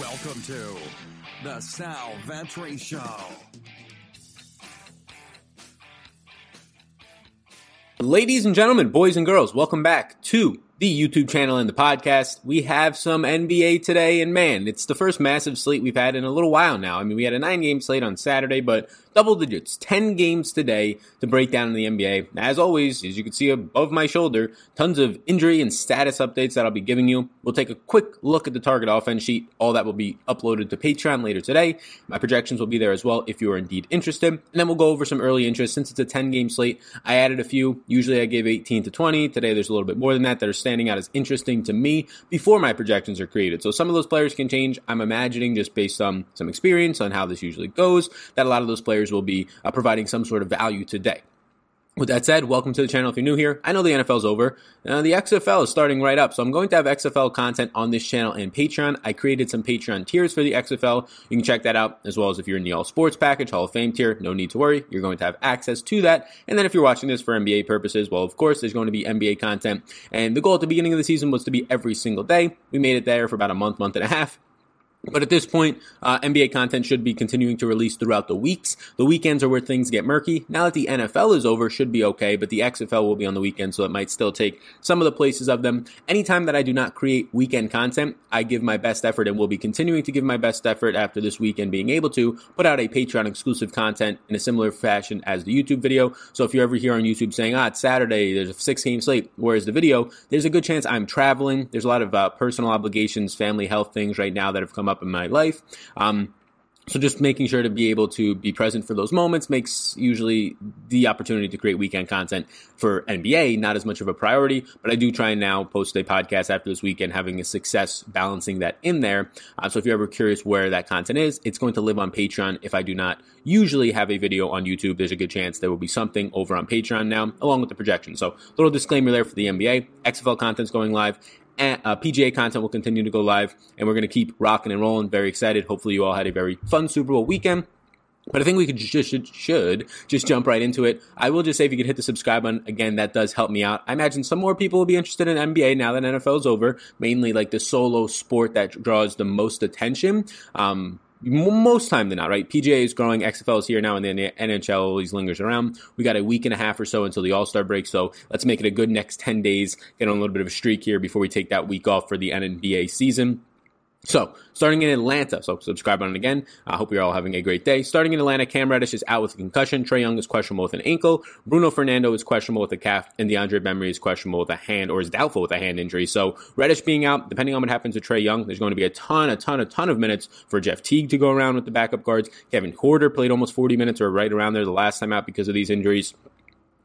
Welcome to the Sal Vetri Show. Ladies and gentlemen, boys and girls, welcome back to the YouTube channel and the podcast. We have some NBA today, and man, it's the first massive slate we've had in a little while now. I mean, we had a 9-game slate on Saturday, but double digits, 10 games today to break down in the NBA. As always, as you can see above my shoulder, tons of injury and status updates that I'll be giving you. We'll take a quick look at the target offense sheet. All that will be uploaded to Patreon later today. My projections will be there as well if you are indeed interested. And then we'll go over some early interest. Since it's a 10-game slate, I added a few. Usually I give 18 to 20. Today there's a little bit more than that that are standing out as interesting to me before my projections are created. So some of those players can change. I'm imagining, just based on some experience on how this usually goes, that a lot of those players will be providing some sort of value today. With that said, welcome to the channel if you're new here. I know the NFL's over. The XFL is starting right up, so I'm going to have XFL content on this channel and Patreon. I created some Patreon tiers for the XFL. You can check that out, as well as if you're in the All Sports Package, Hall of Fame tier, no need to worry. You're going to have access to that. And then if you're watching this for NBA purposes, well, of course, there's going to be NBA content. And the goal at the beginning of the season was to be every single day. We made it there for about a month, month and a half. But at this point, NBA content should be continuing to release throughout the weeks. The weekends are where things get murky. Now that the NFL is over, should be okay, but the XFL will be on the weekend, so it might still take some of the places of them. Anytime that I do not create weekend content, I give my best effort and will be continuing to give my best effort after this weekend being able to put out a Patreon-exclusive content in a similar fashion as the YouTube video. So if you're ever here on YouTube saying, it's Saturday, there's a 6-game slate, where's the video? There's a good chance I'm traveling. There's a lot of personal obligations, family health things right now that have come up in my life. So just making sure to be able to be present for those moments makes usually the opportunity to create weekend content for NBA not as much of a priority, but I do try and now post a podcast after this weekend, having a success balancing that in there. So if you're ever curious where that content is, it's going to live on Patreon. If I do not usually have a video on YouTube, there's a good chance there will be something over on Patreon now, along with the projection. So little disclaimer there for the NBA. XFL content's going live. PGA content will continue to go live, and we're going to keep rocking and rolling. Very excited. Hopefully you all had a very fun Super Bowl weekend. But I think we could should just jump right into it. I will just say if you could hit the subscribe button, again, that does help me out. I imagine some more people will be interested in NBA now that NFL is over, mainly like the solo sport that draws the most attention. Most time than not, right? PGA is growing, XFL is here now, and then the NHL always lingers around. We got a week and a half or so until the All-Star break, so let's make it a good next 10 days, get on a little bit of a streak here before we take that week off for the NBA season. So, starting in Atlanta, so subscribe on it again. I hope you're all having a great day. Starting in Atlanta, Cam Reddish is out with a concussion. Trae Young is questionable with an ankle. Bruno Fernando is questionable with a calf. And DeAndre Bembry is questionable with a hand, or is doubtful with a hand injury. So, Reddish being out, depending on what happens to Trae Young, there's going to be a ton of minutes for Jeff Teague to go around with the backup guards. Kevin Huerter played almost 40 minutes, or right around there, the last time out because of these injuries.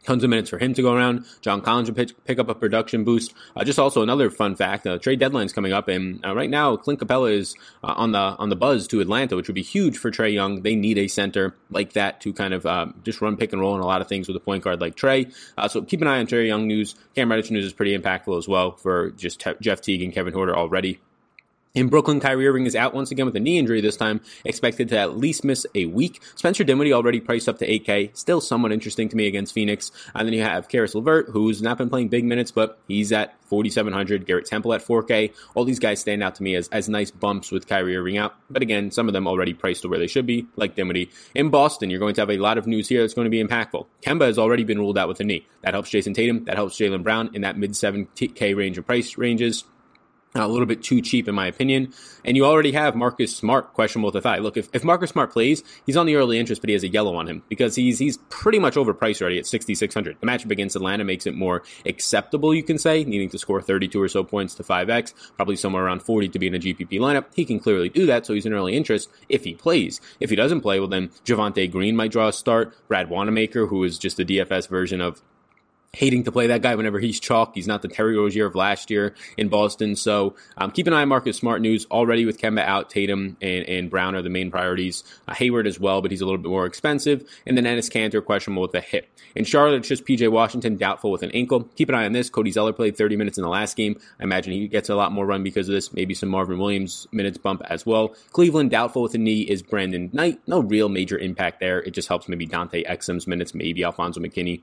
Tons of minutes for him to go around. John Collins will pick up a production boost. Just also another fun fact, trade deadline's coming up, and right now Clint Capella is on the buzz to Atlanta, which would be huge for Trae Young. They need a center like that to kind of just run pick and roll and a lot of things with a point guard like Trae. So keep an eye on Trae Young news. Cam Reddish news is pretty impactful as well for just Jeff Teague and Kevin Huerter already. In Brooklyn, Kyrie Irving is out once again with a knee injury this time, expected to at least miss a week. Spencer Dinwiddie already priced up to $8K, still somewhat interesting to me against Phoenix. And then you have Karis LeVert, who's not been playing big minutes, but he's at $4,700. Garrett Temple at $4K. All these guys stand out to me as nice bumps with Kyrie Irving out. But again, some of them already priced to where they should be, like Dinwiddie. In Boston, you're going to have a lot of news here that's going to be impactful. Kemba has already been ruled out with a knee. That helps Jason Tatum. That helps Jaylen Brown in that mid-$7K range of price ranges. A little bit too cheap, in my opinion. And you already have Marcus Smart questionable with a thigh. Look, if Marcus Smart plays, he's on the early interest, but he has a yellow on him because he's pretty much overpriced already at $6,600. The matchup against Atlanta makes it more acceptable, you can say, needing to score 32 or so points to 5X, probably somewhere around 40 to be in a GPP lineup. He can clearly do that, so he's an early interest if he plays. If he doesn't play, well, then Javonte Green might draw a start. Brad Wanamaker, who is just the DFS version of hating to play that guy whenever he's chalk. He's not the Terry Rozier of last year in Boston. So keep an eye on Marcus Smart news already with Kemba out. Tatum and Brown are the main priorities. Hayward as well, but he's a little bit more expensive. And then Enes Kanter questionable with a hip. In Charlotte, it's just PJ Washington doubtful with an ankle. Keep an eye on this. Cody Zeller played 30 minutes in the last game. I imagine he gets a lot more run because of this. Maybe some Marvin Williams minutes bump as well. Cleveland doubtful with a knee is Brandon Knight. No real major impact there. It just helps maybe Dante Exum's minutes, maybe Alfonso McKinney.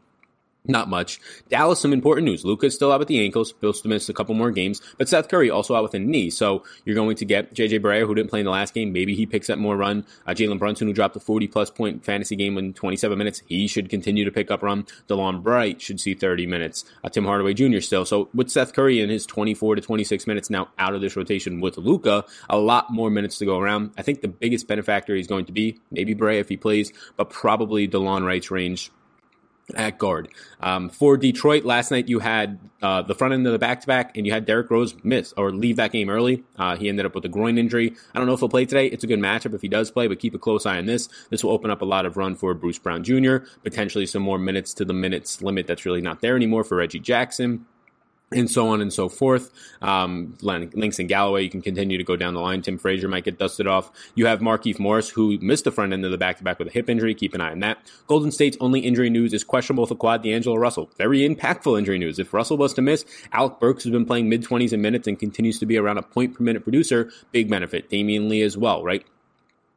Not much. Dallas, some important news. Luca's still out with the ankles. He'll still miss a couple more games. But Seth Curry also out with a knee. So you're going to get J.J. Breyer, who didn't play in the last game. Maybe he picks up more run. Jalen Brunson, who dropped a 40-plus point fantasy game in 27 minutes. He should continue to pick up run. Delon Wright should see 30 minutes. Tim Hardaway Jr. still. So with Seth Curry in his 24 to 26 minutes now out of this rotation with Luca, a lot more minutes to go around. I think the biggest benefactor is going to be maybe Breyer if he plays, but probably Delon Wright's range at guard. For Detroit, last night you had the front end of the back-to-back, and you had Derrick Rose miss or leave that game early. He ended up with a groin injury. I don't know if he'll play today. It's a good matchup if he does play, but keep a close eye on this. This will open up a lot of run for Bruce Brown Jr., potentially some more minutes to the minutes limit that's really not there anymore for Reggie Jackson, and so on and so forth. Links and Galloway, you can continue to go down the line. Tim Frazier might get dusted off. You have Markieff Morris, who missed the front end of the back-to-back with a hip injury. Keep an eye on that. Golden State's only injury news is questionable with a quad, D'Angelo Russell. Very impactful injury news. If Russell was to miss, Alec Burks has been playing mid-20s in minutes and continues to be around a point-per-minute producer. Big benefit. Damian Lee as well, right?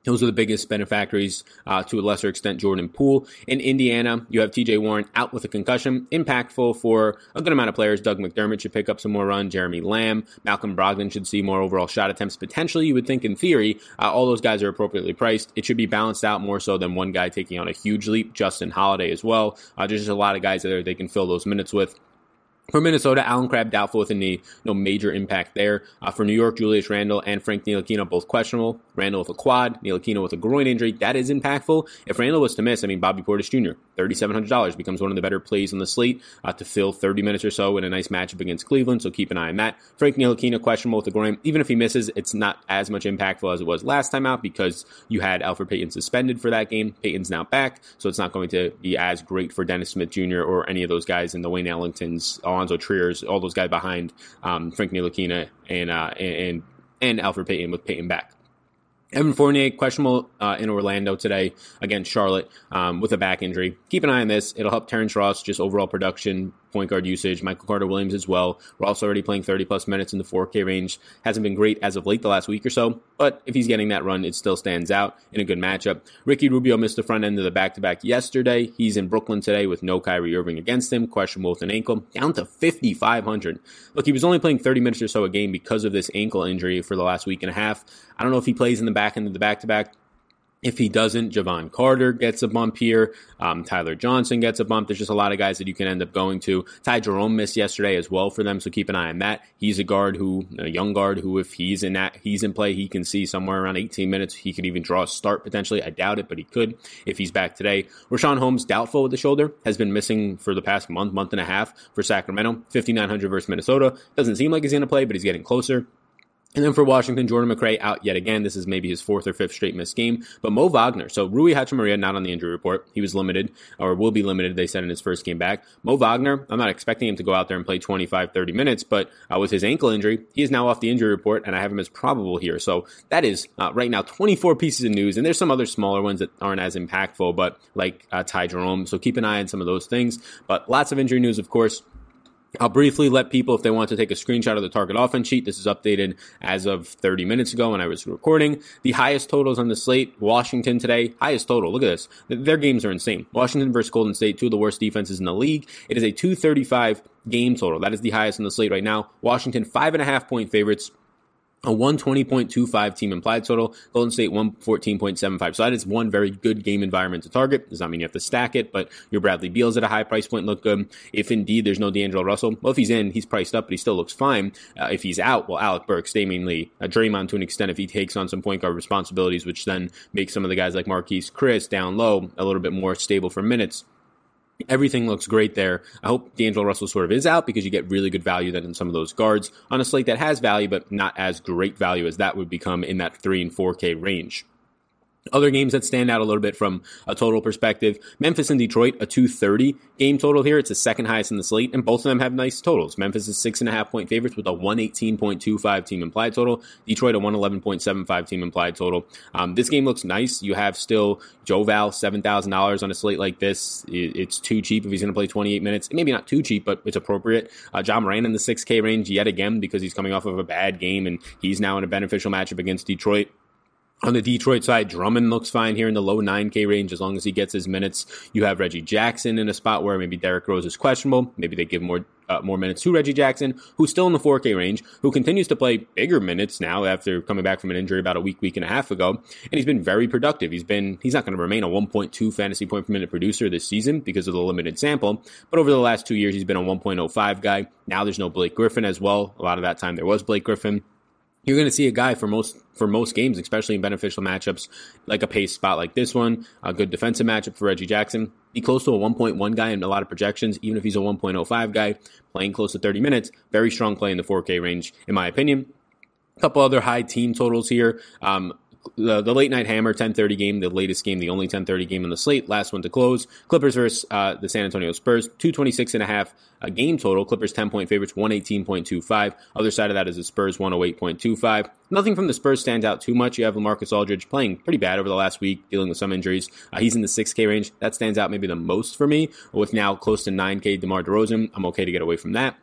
Those are the biggest benefactors, to a lesser extent, Jordan Poole. In Indiana, you have TJ Warren out with a concussion. Impactful for a good amount of players. Doug McDermott should pick up some more run. Jeremy Lamb, Malcolm Brogdon should see more overall shot attempts. Potentially, you would think in theory, all those guys are appropriately priced. It should be balanced out more so than one guy taking on a huge leap. Justin Holiday as well. There's just a lot of guys there they can fill those minutes with. For Minnesota, Allen Crabbe doubtful with a knee. No major impact there. For New York, Julius Randle and Frank Ntilikina both questionable. Randle with a quad, Ntilikina with a groin injury. That is impactful. If Randle was to miss, Bobby Portis Jr., $3,700 becomes one of the better plays on the slate to fill 30 minutes or so in a nice matchup against Cleveland, so keep an eye on that. Frank Ntilikina questionable with a groin. Even if he misses, it's not as much impactful as it was last time out because you had Elfrid Payton suspended for that game. Payton's now back, so it's not going to be as great for Dennis Smith Jr. or any of those guys in the Wayne Ellingtons, Alonzo Trier's, all those guys behind Frank Ntilikina and Elfrid Payton with Payton back. Evan Fournier, questionable in Orlando today against Charlotte with a back injury. Keep an eye on this. It'll help Terrence Ross, just overall production, point guard usage, Michael Carter-Williams as well. Ross already playing 30-plus minutes in the 4K range. Hasn't been great as of late the last week or so, but if he's getting that run, it still stands out in a good matchup. Ricky Rubio missed the front end of the back-to-back yesterday. He's in Brooklyn today with no Kyrie Irving against him. Questionable with an ankle. Down to $5,500. Look, he was only playing 30 minutes or so a game because of this ankle injury for the last week and a half. I don't know if he plays in the back end of the back-to-back. If he doesn't, Javon Carter gets a bump here. Tyler Johnson gets a bump. There's just a lot of guys that you can end up going to. Ty Jerome missed yesterday as well for them, so keep an eye on that. He's a young guard who, if he's in play, he can see somewhere around 18 minutes. He could even draw a start potentially. I doubt it, but he could if he's back today. Rashawn Holmes, doubtful with the shoulder, has been missing for the past month and a half for Sacramento. $5,900 versus Minnesota. Doesn't seem like he's going to play, but he's getting closer. And then for Washington, Jordan McRae out yet again. This is maybe his fourth or fifth straight missed game. But Mo Wagner, so Rui Hachimura not on the injury report. He was limited, or will be limited, they said, in his first game back. Mo Wagner, I'm not expecting him to go out there and play 25, 30 minutes, but with his ankle injury, he is now off the injury report, and I have him as probable here. So that is, right now, 24 pieces of news, and there's some other smaller ones that aren't as impactful, but like Ty Jerome. So keep an eye on some of those things. But lots of injury news, of course. I'll briefly let people, if they want to take a screenshot of the target offense sheet, this is updated as of 30 minutes ago when I was recording. The highest totals on the slate, Washington today, highest total, look at this. Their games are insane. Washington versus Golden State, two of the worst defenses in the league. It is a 235 game total. That is the highest on the slate right now. Washington, 5.5-point favorites. A 120.25 team implied total. Golden State 114.75. So that is one very good game environment to target. Does not mean you have to stack it, but your Bradley Beal's at a high price point look good. If indeed there's no D'Angelo Russell, well, if he's in, he's priced up, but he still looks fine. If he's out, well, Alec Burks, Damian Lee, Draymond to an extent if he takes on some point guard responsibilities, which then makes some of the guys like Marquise Chris down low a little bit more stable for minutes. Everything looks great there. I hope D'Angelo Russell sort of is out because you get really good value then in some of those guards on a slate that has value, but not as great value as that would become in that 3 and 4K range. Other games that stand out a little bit from a total perspective, Memphis and Detroit, a 230 game total here. It's the second highest in the slate, and both of them have nice totals. Memphis is 6.5-point favorites with a 118.25 team implied total. Detroit, a 111.75 team implied total. This game looks nice. You have still Joval, $7,000 on a slate like this. It's too cheap if he's going to play 28 minutes. Maybe not too cheap, but it's appropriate. John Moran in the 6K range yet again because he's coming off of a bad game, and he's now in a beneficial matchup against Detroit. On the Detroit side, Drummond looks fine here in the low 9K range as long as he gets his minutes. You have Reggie Jackson in a spot where maybe Derrick Rose is questionable. Maybe they give more minutes to Reggie Jackson, who's still in the 4K range, who continues to play bigger minutes now after coming back from an injury about a week and a half ago. And he's been very productive. He's not going to remain a 1.2 fantasy point per minute producer this season because of the limited sample. But over the last 2 years, he's been a 1.05 guy. Now there's no Blake Griffin as well. A lot of that time there was Blake Griffin. You're going to see a guy for most games, especially in beneficial matchups like a pace spot like this one, a good defensive matchup for Reggie Jackson, be close to a 1.1 guy in a lot of projections, even if he's a 1.05 guy, playing close to 30 minutes, very strong play in the 4K range, in my opinion. A couple other high team totals here. The late night hammer 10:30 game, the latest game, the only 10:30 game on the slate, last one to close. Clippers versus the San Antonio Spurs, 226.5 game total. Clippers 10-point favorites, 118.25. Other side of that is the Spurs 108.25. Nothing from the Spurs stands out too much. You have LaMarcus Aldridge playing pretty bad over the last week, dealing with some injuries. He's in the 6K range. That stands out maybe the most for me. With now close to 9K DeMar DeRozan, I'm okay to get away from that.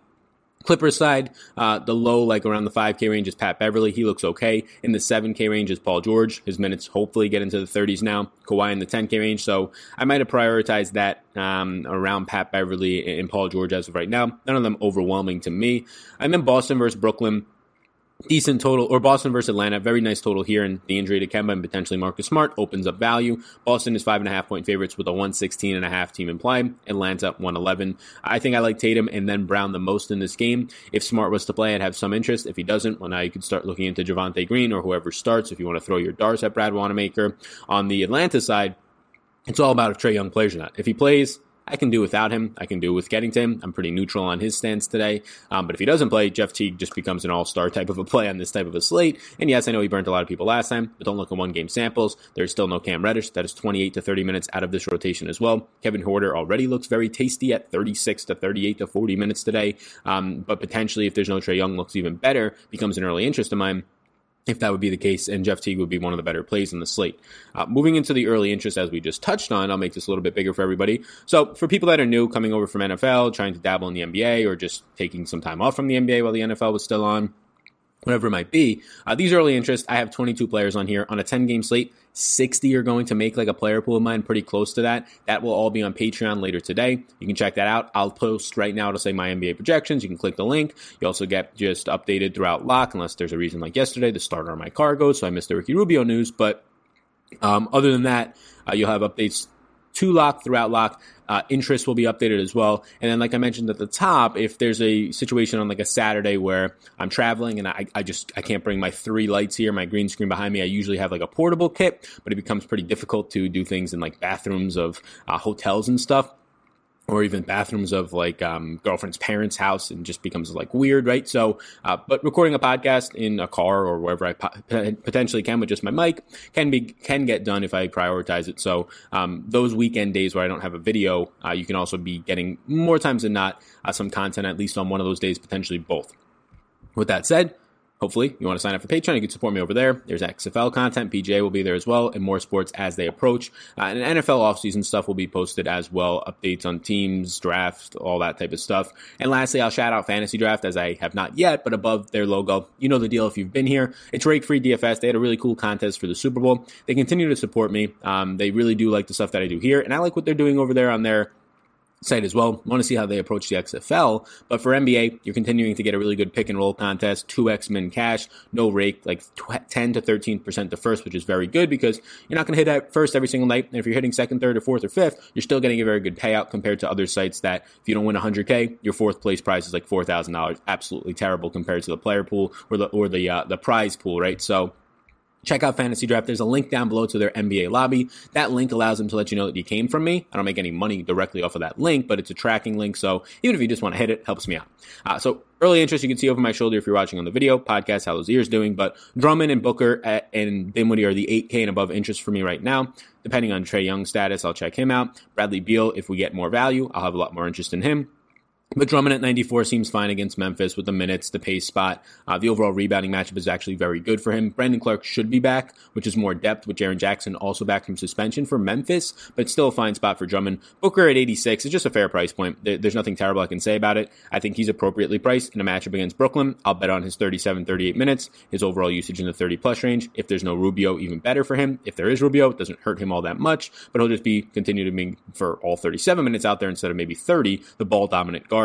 Clippers side, the low, like around the 5K range, is Pat Beverly. He looks okay. In the 7K range is Paul George. His minutes hopefully get into the 30s now. Kawhi in the 10K range. So I might have prioritized that around Pat Beverly and Paul George as of right now. None of them overwhelming to me. And then Boston versus Brooklyn. Decent total, or Boston versus Atlanta, very nice total here, and the injury to Kemba and potentially Marcus Smart opens up value. Boston is 5.5-point favorites with a 116.5 team implied. Atlanta 111. I think I like Tatum and then Brown the most in this game. If Smart was to play, I'd have some interest. If he doesn't, well, now you can start looking into Javonte Green or whoever starts if you want to throw your darts at Brad Wanamaker. On the Atlanta side, it's all about if Trae Young plays or not. If he plays, I can do without him. I can do with getting to him. I'm pretty neutral on his stance today. But if he doesn't play, Jeff Teague just becomes an all-star type of a play on this type of a slate. And yes, I know he burnt a lot of people last time, but don't look at one-game samples. There's still no Cam Reddish. That is 28 to 30 minutes out of this rotation as well. Kevin Huerter already looks very tasty at 36 to 38 to 40 minutes today. But potentially, if there's no Trae Young, looks even better, becomes an early interest of mine. If that would be the case, and Jeff Teague would be one of the better plays in the slate. Moving into the early interest, as we just touched on, I'll make this a little bit bigger for everybody. So for people that are new, coming over from NFL, trying to dabble in the NBA, or just taking some time off from the NBA while the NFL was still on, whatever it might be, these early interests, I have 22 players on here. On a 10-game slate, 60 are going to make like a player pool of mine, pretty close to that. That will all be on Patreon later today. You can check that out. I'll post right now to say my NBA projections. You can click the link. You also get just updated throughout lock, unless there's a reason like yesterday, the starter on my car goes, so I missed the Ricky Rubio news. But other than that, you'll have updates to lock, throughout lock. Interest will be updated as well. And then, like I mentioned at the top, if there's a situation on like a Saturday where I'm traveling and I can't bring my three lights here, my green screen behind me, I usually have like a portable kit, but it becomes pretty difficult to do things in like bathrooms of hotels and stuff, or even bathrooms of like girlfriend's parents' house, and just becomes like weird, right? So, but recording a podcast in a car or wherever I potentially can with just my mic can get done if I prioritize it. So those weekend days where I don't have a video, you can also be getting more times than not some content, at least on one of those days, potentially both. With that said, hopefully you want to sign up for Patreon. You can support me over there. There's XFL content. PGA will be there as well, and more sports as they approach. And NFL offseason stuff will be posted as well. Updates on teams, drafts, all that type of stuff. And lastly, I'll shout out Fantasy Draft, as I have not yet, but above their logo, you know the deal if you've been here. It's rake-free DFS. They had a really cool contest for the Super Bowl. They continue to support me. They really do like the stuff that I do here, and I like what they're doing over there on their site as well. Want to see how they approach the XFL. But for NBA, you're continuing to get a really good pick and roll contest, 2x min cash, no rake, like 10 to 13% to first, which is very good because you're not going to hit that first every single night. And if you're hitting second, third, or fourth, or fifth, you're still getting a very good payout compared to other sites that if you don't win 100K, your fourth place prize is like $4,000. Absolutely terrible compared to the player pool or the prize pool, right? So check out Fantasy Draft. There's a link down below to their NBA lobby. That link allows them to let you know that you came from me. I don't make any money directly off of that link, but it's a tracking link, so even if you just want to hit it, helps me out. So early interest, you can see over my shoulder if you're watching on the video podcast how those ears doing, but Drummond and Booker and Dinwiddie are the 8K and above interest for me right now. Depending on Trae Young's status, I'll check him out. Bradley Beal, if we get more value, I'll have a lot more interest in him. But Drummond at 94 seems fine against Memphis with the minutes, the pace spot. The overall rebounding matchup is actually very good for him. Brandon Clark should be back, which is more depth, with Jaren Jackson also back from suspension for Memphis, but still a fine spot for Drummond. Booker at 86 is just a fair price point. There's nothing terrible I can say about it. I think he's appropriately priced in a matchup against Brooklyn. I'll bet on his 37, 38 minutes, his overall usage in the 30-plus range. If there's no Rubio, even better for him. If there is Rubio, it doesn't hurt him all that much, but he'll just be continue to be for all 37 minutes out there instead of maybe 30, the ball-dominant guard.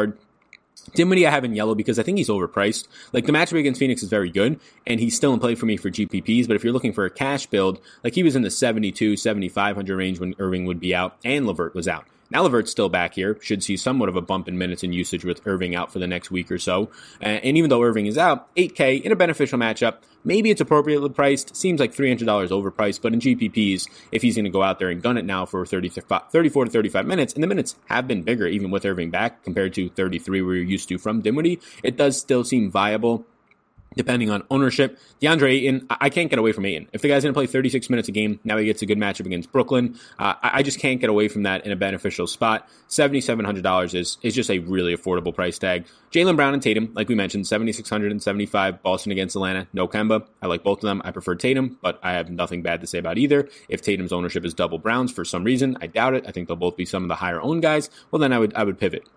Dinwiddie I have in yellow because I think he's overpriced. Like, the matchup against Phoenix is very good, and he's still in play for me for GPPs, but if you're looking for a cash build, like, he was in the 72, 7,500 range when Irving would be out and LeVert was out. Now LeVert's still back here, should see somewhat of a bump in minutes and usage with Irving out for the next week or so. And even though Irving is out, $8K in a beneficial matchup, maybe it's appropriately priced, seems like $300 overpriced, but in GPPs, if he's going to go out there and gun it now for 34 to 35 minutes, and the minutes have been bigger even with Irving back compared to 33 we were used to from Dinwiddie, it does still seem viable. Depending on ownership, DeAndre Ayton, I can't get away from Ayton. If the guy's going to play 36 minutes a game, now he gets a good matchup against Brooklyn. I just can't get away from that in a beneficial spot. $7,700 is just a really affordable price tag. Jaylen Brown and Tatum, like we mentioned, 7,675. Boston against Atlanta, no Kemba. I like both of them. I prefer Tatum, but I have nothing bad to say about either. If Tatum's ownership is double Brown's for some reason, I doubt it. I think they'll both be some of the higher owned guys. Well, then I would pivot.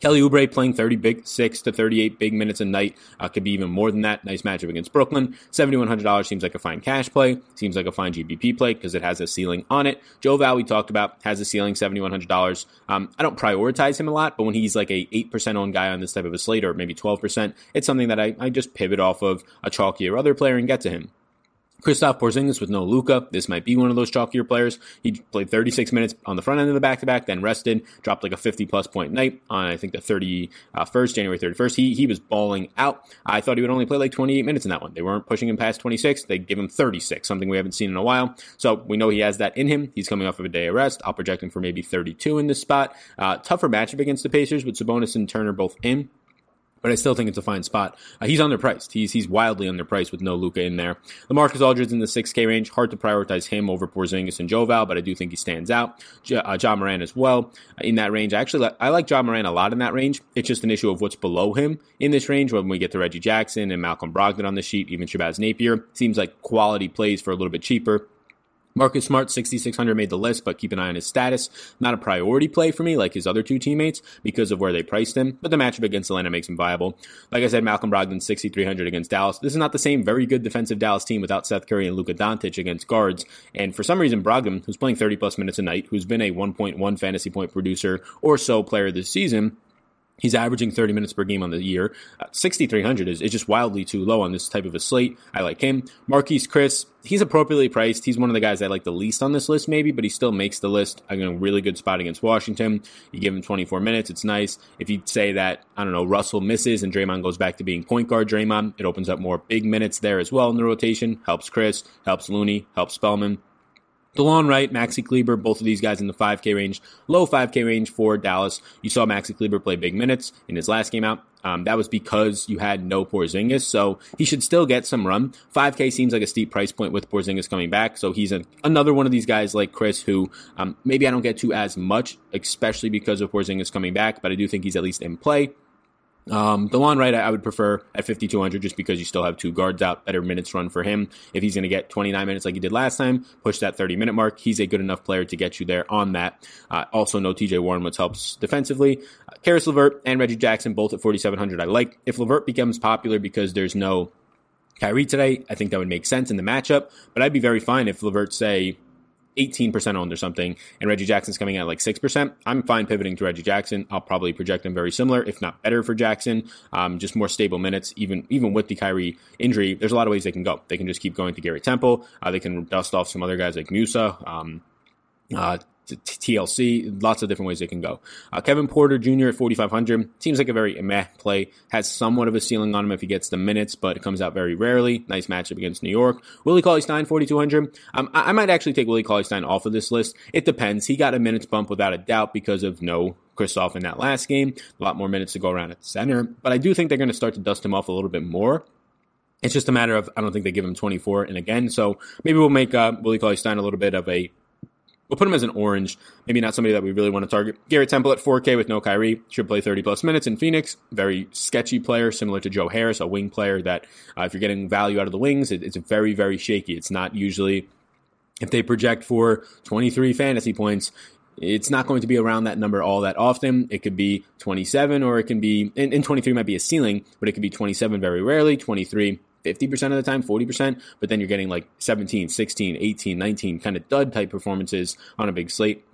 Kelly Oubre playing 36 to 38 big minutes a night, could be even more than that. Nice matchup against Brooklyn. $7,100 seems like a fine cash play, seems like a fine GBP play because it has a ceiling on it. Joe Val, we talked about, has a ceiling, $7,100. I don't prioritize him a lot, but when he's like a 8% owned guy on this type of a slate, or maybe 12%, it's something that I just pivot off of a chalky or other player and get to him. Kristaps Porzingis with no Luka. This might be one of those chalkier players. He played 36 minutes on the front end of the back-to-back, then rested, dropped like a 50-plus point night on, I think, the January 31st. He was balling out. I thought he would only play like 28 minutes in that one. They weren't pushing him past 26. They give him 36, something we haven't seen in a while. So we know he has that in him. He's coming off of a day of rest. I'll project him for maybe 32 in this spot. Tougher matchup against the Pacers with Sabonis and Turner both in. But I still think it's a fine spot. He's underpriced. He's wildly underpriced with no Luka in there. LaMarcus Aldridge in the 6K range. Hard to prioritize him over Porzingis and Joval, but I do think he stands out. Ja Morant as well in that range. I like Ja Morant a lot in that range. It's just an issue of what's below him in this range. When we get to Reggie Jackson and Malcolm Brogdon on the sheet, even Shabazz Napier, seems like quality plays for a little bit cheaper. Marcus Smart, 6,600 made the list, but keep an eye on his status. Not a priority play for me like his other two teammates because of where they priced him, but the matchup against Atlanta makes him viable. Like I said, Malcolm Brogdon, 6,300 against Dallas. This is not the same very good defensive Dallas team without Seth Curry and Luca Doncic against guards. And for some reason, Brogdon, who's playing 30-plus minutes a night, who's been a 1.1 fantasy point producer or so player this season, he's averaging 30 minutes per game on the year. 6,300 is just wildly too low on this type of a slate. I like him. Marquise Chris, he's appropriately priced. He's one of the guys I like the least on this list maybe, but he still makes the list. I'm in a really good spot against Washington. You give him 24 minutes. It's nice. If you say that, I don't know, Russell misses and Draymond goes back to being point guard Draymond, it opens up more big minutes there as well in the rotation. Helps Chris, helps Looney, helps Spellman. Delon Wright, Maxi Kleber, both of these guys in the 5K range, low 5K range for Dallas. You saw Maxi Kleber play big minutes in his last game out. That was because you had no Porzingis, so he should still get some run. 5K seems like a steep price point with Porzingis coming back, so he's another one of these guys like Chris who maybe I don't get to as much, especially because of Porzingis coming back, but I do think he's at least in play. DeLon Wright, I would prefer at 5,200 just because you still have two guards out, better minutes run for him. If he's going to get 29 minutes like he did last time, push that 30-minute mark. He's a good enough player to get you there on that. Also, no TJ Warren, which helps defensively. Karis LeVert and Reggie Jackson, both at 4,700. I like if LeVert becomes popular because there's no Kyrie today. I think that would make sense in the matchup, but I'd be very fine if LeVert, say, 18% owned or something, and Reggie Jackson's coming at like 6%. I'm fine pivoting to Reggie Jackson. I'll probably project him very similar, if not better for Jackson. Just more stable minutes, even with the Kyrie injury. There's a lot of ways they can go. They can just keep going to Garrett Temple. They can dust off some other guys like Musa, TLC, lots of different ways they can go. Kevin Porter Jr. at 4,500 seems like a very meh play. Has somewhat of a ceiling on him if he gets the minutes, but it comes out very rarely. Nice matchup against New York. Willie Cauley-Stein, 4,200. I might actually take Willie Cauley-Stein off of this list. It depends. He got a minutes bump without a doubt because of no Kristoff in that last game. A lot more minutes to go around at center, but I do think they're going to start to dust him off a little bit more. It's just a matter of I don't think they give him 24. And again, so maybe we'll make Willie Cauley-Stein a little bit of a We'll put him as an orange. Maybe not somebody that we really want to target. Garrett Temple at 4K with no Kyrie. Should play 30-plus minutes in Phoenix. Very sketchy player, similar to Joe Harris, a wing player that if you're getting value out of the wings, it's very, very shaky. It's not usually, if they project for 23 fantasy points, it's not going to be around that number all that often. It could be 27 or it can be, and 23 might be a ceiling, but it could be 27 very rarely, 23 50% of the time, 40%, but then you're getting like 17, 16, 18, 19 kind of dud type performances on a big slate.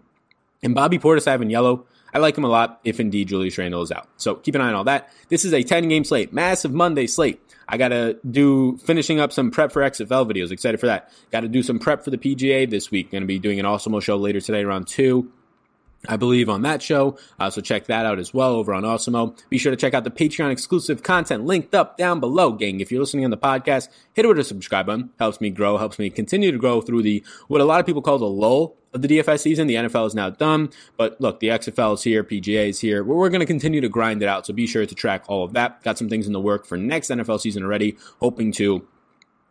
And Bobby Portis, I have in yellow. I like him a lot if indeed Julius Randle is out. So keep an eye on all that. This is a 10-game slate, massive Monday slate. I got to do finishing up some prep for XFL videos. Excited for that. Got to do some prep for the PGA this week. Going to be doing an Awesome show later today around 2. I believe on that show, so check that out as well over on Awesome. Be sure to check out the Patreon exclusive content linked up down below, gang. If you're listening on the podcast, hit it with a subscribe button. Helps me grow, helps me continue to grow through the what a lot of people call the lull of the DFS season. The NFL is now done, but look, the XFL is here, PGA is here. We're going to continue to grind it out, so be sure to track all of that. Got some things in the work for next NFL season already, hoping to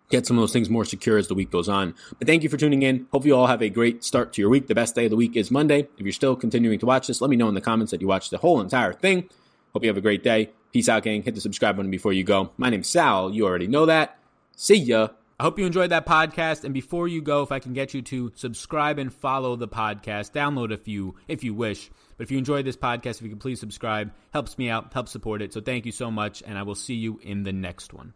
get some of those things more secure as the week goes on. But thank you for tuning in. Hope you all have a great start to your week. The best day of the week is Monday. If you're still continuing to watch this, let me know in the comments that you watched the whole entire thing. Hope you have a great day. Peace out, gang. Hit the subscribe button before you go. My name's Sal. You already know that. See ya. I hope you enjoyed that podcast. And before you go, if I can get you to subscribe and follow the podcast, download a few if you wish. But if you enjoyed this podcast, if you could please subscribe, helps me out, helps support it. So thank you so much, and I will see you in the next one.